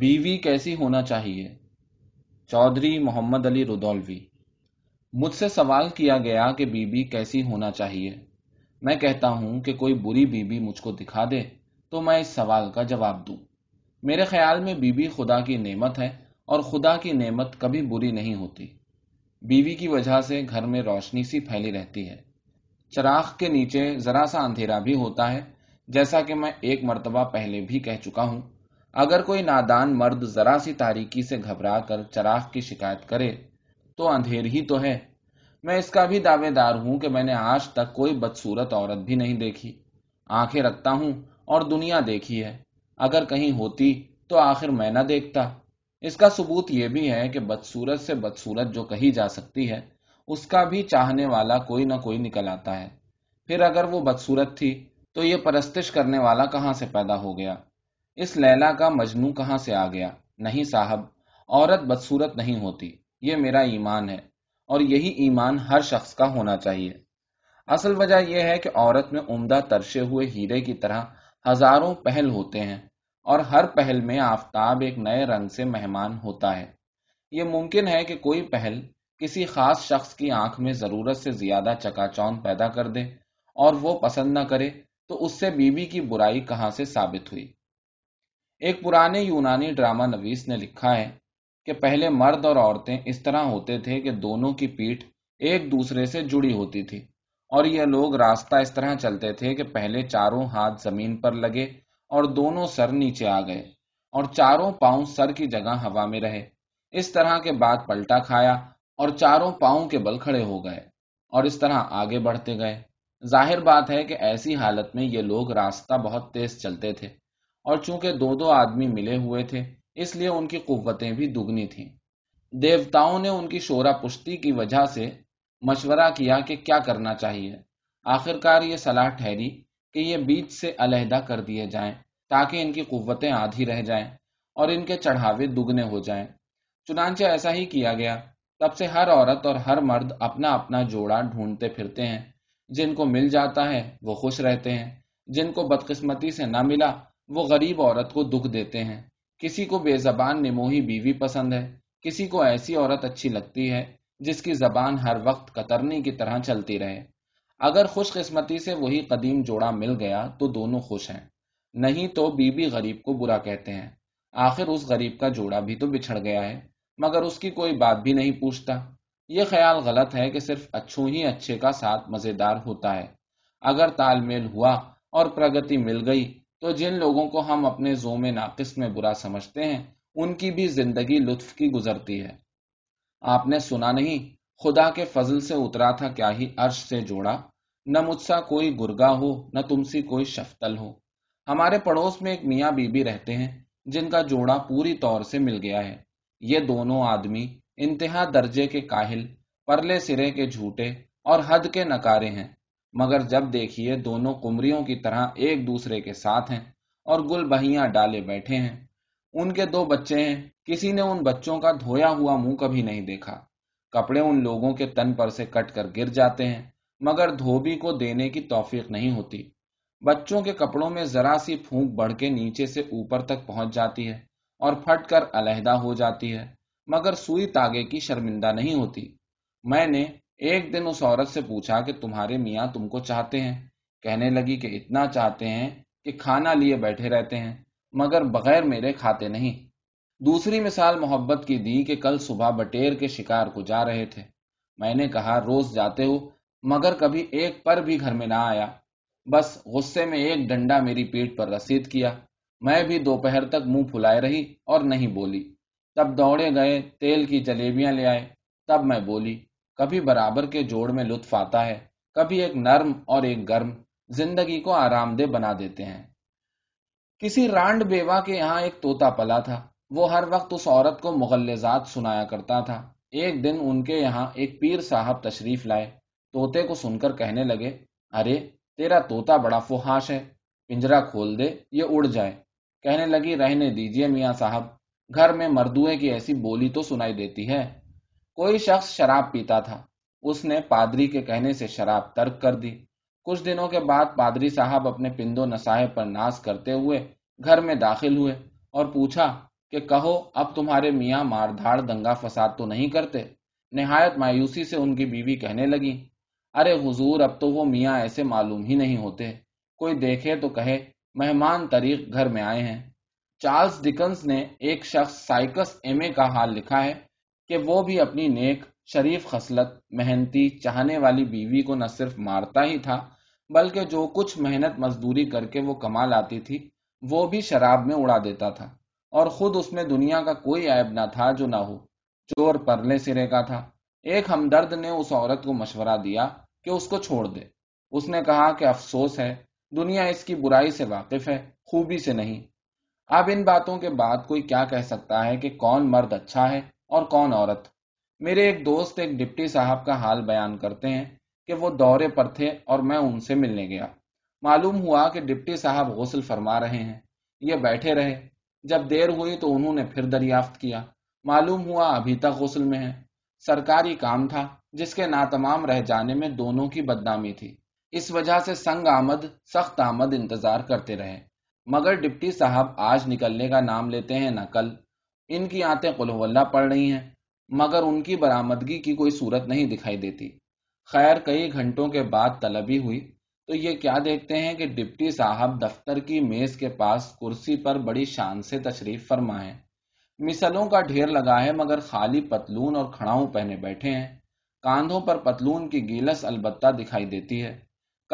بیوی کیسی ہونا چاہیے، چودھری محمد علی ردولوی۔ مجھ سے سوال کیا گیا کہ بیوی کیسی ہونا چاہیے۔ میں کہتا ہوں کہ کوئی بری بیوی مجھ کو دکھا دے تو میں اس سوال کا جواب دوں۔ میرے خیال میں بیوی خدا کی نعمت ہے اور خدا کی نعمت کبھی بری نہیں ہوتی۔ بیوی کی وجہ سے گھر میں روشنی سی پھیلی رہتی ہے۔ چراغ کے نیچے ذرا سا اندھیرا بھی ہوتا ہے، جیسا کہ میں ایک مرتبہ پہلے بھی کہہ چکا ہوں۔ اگر کوئی نادان مرد ذرا سی تاریکی سے گھبرا کر چراغ کی شکایت کرے تو اندھیر ہی تو ہے۔ میں اس کا بھی دعوے دار ہوں کہ میں نے آج تک کوئی بدصورت عورت بھی نہیں دیکھی۔ آنکھیں رکھتا ہوں اور دنیا دیکھی ہے، اگر کہیں ہوتی تو آخر میں نہ دیکھتا۔ اس کا ثبوت یہ بھی ہے کہ بدصورت سے بدصورت جو کہی جا سکتی ہے، اس کا بھی چاہنے والا کوئی نہ کوئی نکل آتا ہے۔ پھر اگر وہ بدصورت تھی تو یہ پرستش کرنے والا کہاں سے پیدا ہو گیا؟ اس لیلا کا مجنوں کہاں سے آ گیا؟ نہیں صاحب، عورت بدصورت نہیں ہوتی، یہ میرا ایمان ہے، اور یہی ایمان ہر شخص کا ہونا چاہیے۔ اصل وجہ یہ ہے کہ عورت میں عمدہ ترشے ہوئے ہیرے کی طرح ہزاروں پہل ہوتے ہیں، اور ہر پہل میں آفتاب ایک نئے رنگ سے مہمان ہوتا ہے۔ یہ ممکن ہے کہ کوئی پہل کسی خاص شخص کی آنکھ میں ضرورت سے زیادہ چکاچوند پیدا کر دے اور وہ پسند نہ کرے، تو اس سے بیوی کی برائی کہاں سے ثابت ہوئی؟ ایک پرانے یونانی ڈرامہ نویس نے لکھا ہے کہ پہلے مرد اور عورتیں اس طرح ہوتے تھے کہ دونوں کی پیٹھ ایک دوسرے سے جڑی ہوتی تھی، اور یہ لوگ راستہ اس طرح چلتے تھے کہ پہلے چاروں ہاتھ زمین پر لگے اور دونوں سر نیچے آ گئے، اور چاروں پاؤں سر کی جگہ ہوا میں رہے۔ اس طرح کے بعد پلٹا کھایا اور چاروں پاؤں کے بل کھڑے ہو گئے، اور اس طرح آگے بڑھتے گئے۔ ظاہر بات ہے کہ ایسی حالت میں یہ لوگ راستہ بہت تیز چلتے تھے، اور چونکہ دو آدمی ملے ہوئے تھے، اس لیے ان کی قوتیں بھی دگنی تھیں۔ دیوتاؤں نے ان کی شورا پشتی کی وجہ سے مشورہ کیا کہ کیا کرنا چاہیے۔ آخر کار یہ صلاح ٹھہری کہ یہ بیچ سے علیحدہ کر دیے جائیں، تاکہ ان کی قوتیں آدھی رہ جائیں اور ان کے چڑھاوے دگنے ہو جائیں۔ چنانچہ ایسا ہی کیا گیا۔ تب سے ہر عورت اور ہر مرد اپنا اپنا جوڑا ڈھونڈتے پھرتے ہیں۔ جن کو مل جاتا ہے وہ خوش رہتے ہیں، جن کو بدقسمتی سے نہ ملا وہ غریب عورت کو دکھ دیتے ہیں۔ کسی کو بے زبان نموہی بیوی پسند ہے، کسی کو ایسی عورت اچھی لگتی ہے جس کی زبان ہر وقت کترنی کی طرح چلتی رہے۔ اگر خوش قسمتی سے وہی قدیم جوڑا مل گیا تو دونوں خوش ہیں، نہیں تو بیوی غریب کو برا کہتے ہیں۔ آخر اس غریب کا جوڑا بھی تو بچھڑ گیا ہے، مگر اس کی کوئی بات بھی نہیں پوچھتا۔ یہ خیال غلط ہے کہ صرف اچھوں ہی اچھے کا ساتھ مزیدار ہوتا ہے۔ اگر تال میل ہوا اور پرگتی مل گئی تو جن لوگوں کو ہم اپنے زوم ناقص میں برا سمجھتے ہیں، ان کی بھی زندگی لطف کی گزرتی ہے۔ آپ نے سنا نہیں، خدا کے فضل سے اترا تھا کیا ہی عرش سے جوڑا، نہ مجھ سا کوئی گرگا ہو، نہ تم سی کوئی شفتل ہو۔ ہمارے پڑوس میں ایک میاں بیوی رہتے ہیں جن کا جوڑا پوری طور سے مل گیا ہے۔ یہ دونوں آدمی انتہا درجے کے کاہل، پرلے سرے کے جھوٹے اور حد کے نکارے ہیں، مگر جب دیکھیے دونوں قمریوں کی طرح ایک دوسرے کے ساتھ ہیں اور گل بہیاں ڈالے بیٹھے ہیں۔ ان کے 2 بچے ہیں، کسی نے ان بچوں کا دھویا ہوا منہ کبھی نہیں دیکھا۔ کپڑے ان لوگوں کے تن پر سے کٹ کر گر جاتے ہیں، مگر دھوبی کو دینے کی توفیق نہیں ہوتی۔ بچوں کے کپڑوں میں ذرا سی پھونک بڑھ کے نیچے سے اوپر تک پہنچ جاتی ہے اور پھٹ کر علیحدہ ہو جاتی ہے، مگر سوئی تاگے کی شرمندہ نہیں ہوتی۔ میں نے ایک دن اس عورت سے پوچھا کہ تمہارے میاں تم کو چاہتے ہیں؟ کہنے لگی کہ اتنا چاہتے ہیں کہ کھانا لیے بیٹھے رہتے ہیں، مگر بغیر میرے کھاتے نہیں۔ دوسری مثال محبت کی دی کہ کل صبح بٹیر کے شکار کو جا رہے تھے۔ میں نے کہا روز جاتے ہو، مگر کبھی ایک پر بھی گھر میں نہ آیا، بس غصے میں ایک ڈنڈا میری پیٹ پر رسید کیا۔ میں بھی دوپہر تک منہ پھلائے رہی اور نہیں بولی۔ تب دوڑے گئے، تیل کی جلیبیاں لے آئے، تب میں بولی۔ کبھی برابر کے جوڑ میں لطف آتا ہے، کبھی ایک نرم اور ایک گرم، زندگی کو آرام دہ بنا دیتے ہیں۔ کسی رانڈ بیوہ کے یہاں ایک طوطا پلا تھا، وہ ہر وقت اس عورت کو مغلزات سنایا کرتا تھا۔ ایک دن ان کے یہاں ایک پیر صاحب تشریف لائے، طوطے کو سن کر کہنے لگے، ارے تیرا طوطا بڑا فحاش ہے، پنجرا کھول دے یہ اڑ جائے۔ کہنے لگی، رہنے دیجیے میاں صاحب، گھر میں مردوئے کی ایسی بولی تو سنائی دیتی ہے۔ کوئی شخص شراب پیتا تھا، اس نے پادری کے کہنے سے شراب ترک کر دی۔ کچھ دنوں کے بعد پادری صاحب اپنے پندو نصائح پر ناز کرتے ہوئے گھر میں داخل ہوئے اور پوچھا کہ کہو اب تمہارے میاں مار دھاڑ دنگا فساد تو نہیں کرتے؟ نہایت مایوسی سے ان کی بیوی کہنے لگی، ارے حضور اب تو وہ میاں ایسے معلوم ہی نہیں ہوتے، کوئی دیکھے تو کہے مہمان طریق گھر میں آئے ہیں۔ چارلز ڈکنز نے ایک شخص سائکس ایم اے کا حال لکھا ہے کہ وہ بھی اپنی نیک شریف خصلت محنتی چاہنے والی بیوی کو نہ صرف مارتا ہی تھا بلکہ جو کچھ محنت مزدوری کر کے وہ کما لاتی تھی وہ بھی شراب میں اڑا دیتا تھا، اور خود اس میں دنیا کا کوئی عیب نہ تھا جو نہ ہو، چور پرلے سرے کا تھا۔ ایک ہمدرد نے اس عورت کو مشورہ دیا کہ اس کو چھوڑ دے۔ اس نے کہا کہ افسوس ہے، دنیا اس کی برائی سے واقف ہے، خوبی سے نہیں۔ اب ان باتوں کے بعد کوئی کیا کہہ سکتا ہے کہ کون مرد اچھا ہے اور کون عورت؟ میرے ایک دوست ایک ڈپٹی صاحب کا حال بیان کرتے ہیں کہ وہ دورے پر تھے اور میں ان سے ملنے گیا۔ معلوم ہوا کہ ڈپٹی صاحب غسل فرما رہے ہیں، یہ بیٹھے رہے، جب دیر ہوئی تو انہوں نے پھر دریافت کیا، معلوم ہوا ابھی تک غسل میں ہیں۔ سرکاری کام تھا جس کے ناتمام رہ جانے میں دونوں کی بدنامی تھی، اس وجہ سے سنگ آمد سخت آمد انتظار کرتے رہے، مگر ڈپٹی صاحب آج نکلنے کا نام لیتے ہیں نہ کل۔ ان کی آنتیں قل ہو اللہ پڑ رہی ہیں مگر ان کی برآمدگی کی کوئی صورت نہیں دکھائی دیتی۔ خیر کئی گھنٹوں کے بعد طلبی ہوئی تو یہ کیا دیکھتے ہیں کہ ڈپٹی صاحب دفتر کی میز کے پاس کرسی پر بڑی شان سے تشریف فرما ہے، مثلوں کا ڈھیر لگا ہے مگر خالی پتلون اور کھڑاؤں پہنے بیٹھے ہیں، کاندھوں پر پتلون کی گیلس البتہ دکھائی دیتی ہے۔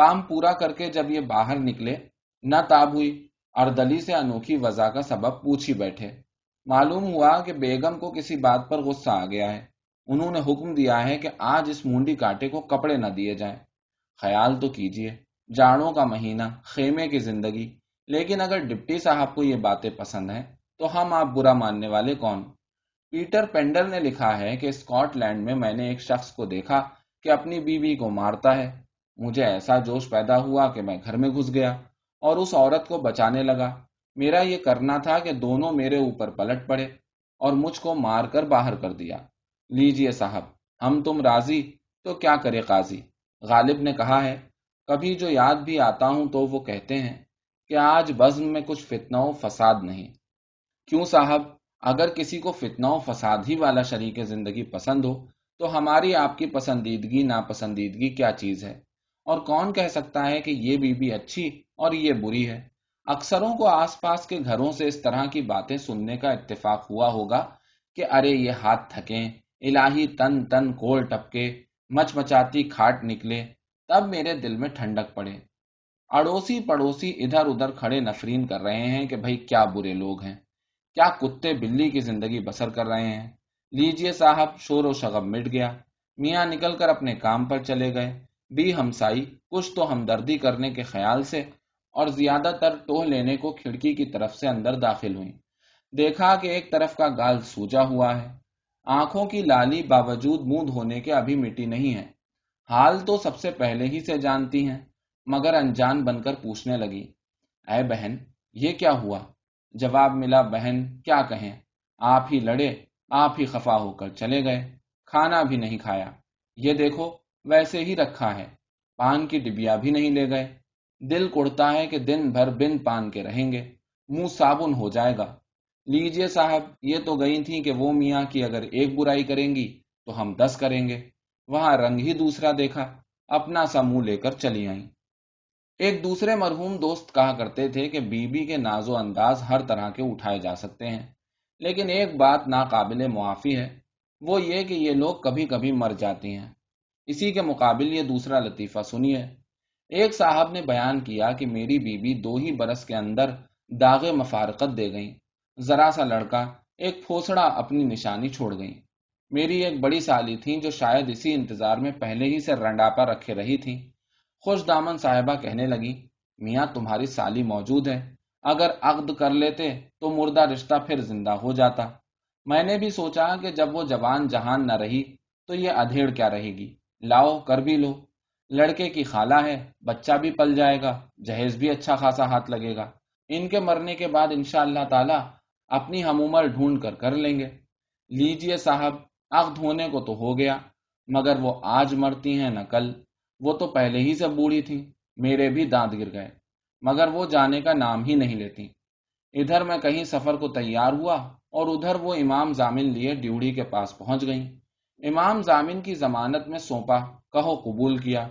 کام پورا کر کے جب یہ باہر نکلے نہ تاب ہوئی، اردلی سے انوکھی وضع کا سبب پوچھی بیٹھے۔ معلوم ہوا کہ بیگم کو کسی بات پر غصہ آ گیا ہے، انہوں نے حکم دیا ہے کہ آج اس مونڈی کاٹے کو کپڑے نہ دیے جائیں۔ خیال تو کیجیے، جاڑوں کا مہینہ، خیمے کی زندگی، لیکن اگر ڈپٹی صاحب کو یہ باتیں پسند ہیں تو ہم آپ برا ماننے والے کون؟ پیٹر پینڈر نے لکھا ہے کہ اسکاٹ لینڈ میں میں نے ایک شخص کو دیکھا کہ اپنی بیوی کو مارتا ہے، مجھے ایسا جوش پیدا ہوا کہ میں گھر میں گھس گیا اور اس عورت کو بچانے لگا۔ میرا یہ کرنا تھا کہ دونوں میرے اوپر پلٹ پڑے اور مجھ کو مار کر باہر کر دیا۔ لیجئے صاحب، ہم تم راضی تو کیا کرے قاضی؟ غالب نے کہا ہے، کبھی جو یاد بھی آتا ہوں تو وہ کہتے ہیں کہ آج بزم میں کچھ فتنہ و فساد نہیں۔ کیوں صاحب، اگر کسی کو فتنہ و فساد ہی والا شریک زندگی پسند ہو تو ہماری آپ کی پسندیدگی ناپسندیدگی کیا چیز ہے؟ اور کون کہہ سکتا ہے کہ یہ بی بی اچھی اور یہ بری ہے؟ اکثروں کو آس پاس کے گھروں سے اس طرح کی باتیں سننے کا اتفاق ہوا ہوگا کہ ارے یہ ہاتھ تھکیں، الہی تن تن کول ٹپکے، مچ مچاتی کھاٹ نکلے، تب میرے دل میں ٹھنڈک پڑے۔ اڑوسی پڑوسی ادھر ادھر کھڑے نفرین کر رہے ہیں کہ بھائی کیا برے لوگ ہیں، کیا کتے بلی کی زندگی بسر کر رہے ہیں۔ لیجئے صاحب، شور و شغب مٹ گیا، میاں نکل کر اپنے کام پر چلے گئے۔ بی ہمسائی کچھ تو ہمدردی کرنے کے خیال سے اور زیادہ تر ٹوہ لینے کو کھڑکی کی طرف سے اندر داخل ہوئی، دیکھا کہ ایک طرف کا گال سوجا ہوا ہے، آنکھوں کی لالی باوجود منہ دھونے کے ابھی مٹی نہیں ہے۔ حال تو سب سے پہلے ہی سے جانتی ہیں مگر انجان بن کر پوچھنے لگی، اے بہن یہ کیا ہوا؟ جواب ملا، بہن کیا کہیں، آپ ہی لڑے، آپ ہی خفا ہو کر چلے گئے، کھانا بھی نہیں کھایا، یہ دیکھو ویسے ہی رکھا ہے، پان کی ڈبیا بھی نہیں لے گئے، دل کڑتا ہے کہ دن بھر بن پان کے رہیں گے، منہ صابن ہو جائے گا۔ لیجئے صاحب، یہ تو گئی تھی کہ وہ میاں کی اگر ایک برائی کریں گی تو ہم 10 کریں گے، وہاں رنگ ہی دوسرا دیکھا، اپنا سا منہ لے کر چلی آئیں۔ ایک دوسرے مرحوم دوست کہا کرتے تھے کہ بی بی کے ناز و انداز ہر طرح کے اٹھائے جا سکتے ہیں، لیکن ایک بات ناقابل معافی ہے، وہ یہ کہ یہ لوگ کبھی کبھی مر جاتی ہیں۔ اسی کے مقابل یہ دوسرا لطیفہ سنیے۔ ایک صاحب نے بیان کیا کہ میری بیوی 2 ہی برس کے اندر داغ مفارقت دے گئیں، ذرا سا لڑکا، ایک پھوسڑا اپنی نشانی چھوڑ گئیں۔ میری ایک بڑی سالی تھیں جو شاید اسی انتظار میں پہلے ہی سے رنڈاپا رکھے رہی تھیں۔ خوش دامن صاحبہ کہنے لگی، میاں تمہاری سالی موجود ہے، اگر عقد کر لیتے تو مردہ رشتہ پھر زندہ ہو جاتا۔ میں نے بھی سوچا کہ جب وہ جوان جہان نہ رہی تو یہ ادھیڑ کیا رہے گی، لاؤ کر بھی لو، لڑکے کی خالہ ہے، بچہ بھی پل جائے گا، جہیز بھی اچھا خاصا ہاتھ لگے گا، ان کے مرنے کے بعد انشاءاللہ تعالی اپنی ہم عمر ڈھونڈ کر کر لیں گے۔ لیجئے صاحب، عقد ہونے کو تو ہو گیا مگر وہ آج مرتی ہیں نہ کل، وہ تو پہلے ہی سے بوڑھی تھیں، میرے بھی دانت گر گئے مگر وہ جانے کا نام ہی نہیں لیتی۔ ادھر میں کہیں سفر کو تیار ہوا اور ادھر وہ امام ضامن لیے ڈیوڑی کے پاس پہنچ گئیں. امام ضامن کی ضمانت میں سونپا، کہو قبول کیا.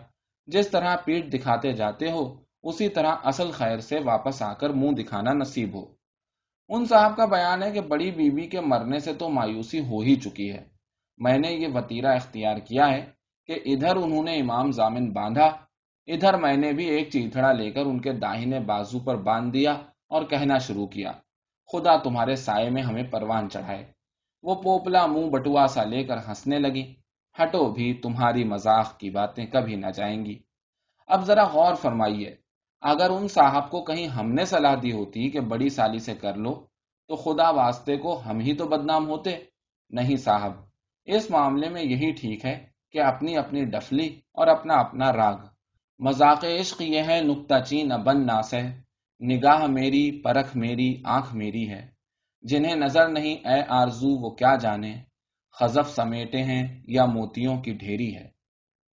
جس طرح پیٹ دکھاتے جاتے ہو اسی طرح اصل خیر سے واپس آ کر منہ دکھانا نصیب ہو. ان صاحب کا بیان ہے کہ بڑی بیوی کے مرنے سے تو مایوسی ہو ہی چکی ہے. میں نے یہ وطیرہ اختیار کیا ہے کہ ادھر انہوں نے امام ضامن باندھا، ادھر میں نے بھی ایک چیتھڑا لے کر ان کے داہنے بازو پر باندھ دیا اور کہنا شروع کیا، خدا تمہارے سائے میں ہمیں پروان چڑھائے. وہ پوپلا منہ بٹوا سا لے کر ہنسنے لگی، ہٹو بھی، تمہاری مذاق کی باتیں کبھی نہ جائیں گی. اب ذرا غور فرمائیے، اگر ان صاحب کو کہیں ہم نے صلاح دی ہوتی کہ بڑی سالی سے کر لو تو خدا واسطے کو ہم ہی تو بدنام ہوتے. نہیں صاحب، اس معاملے میں یہی ٹھیک ہے کہ اپنی اپنی ڈفلی اور اپنا اپنا راگ. مذاق عشق یہ ہے نکتہ چین ابن ناسہ، نگاہ میری پرکھ میری آنکھ میری ہے، جنہیں نظر نہیں اے آرزو وہ کیا جانے، خزف سمیٹے ہیں یا موتیوں کی ڈھیری ہے.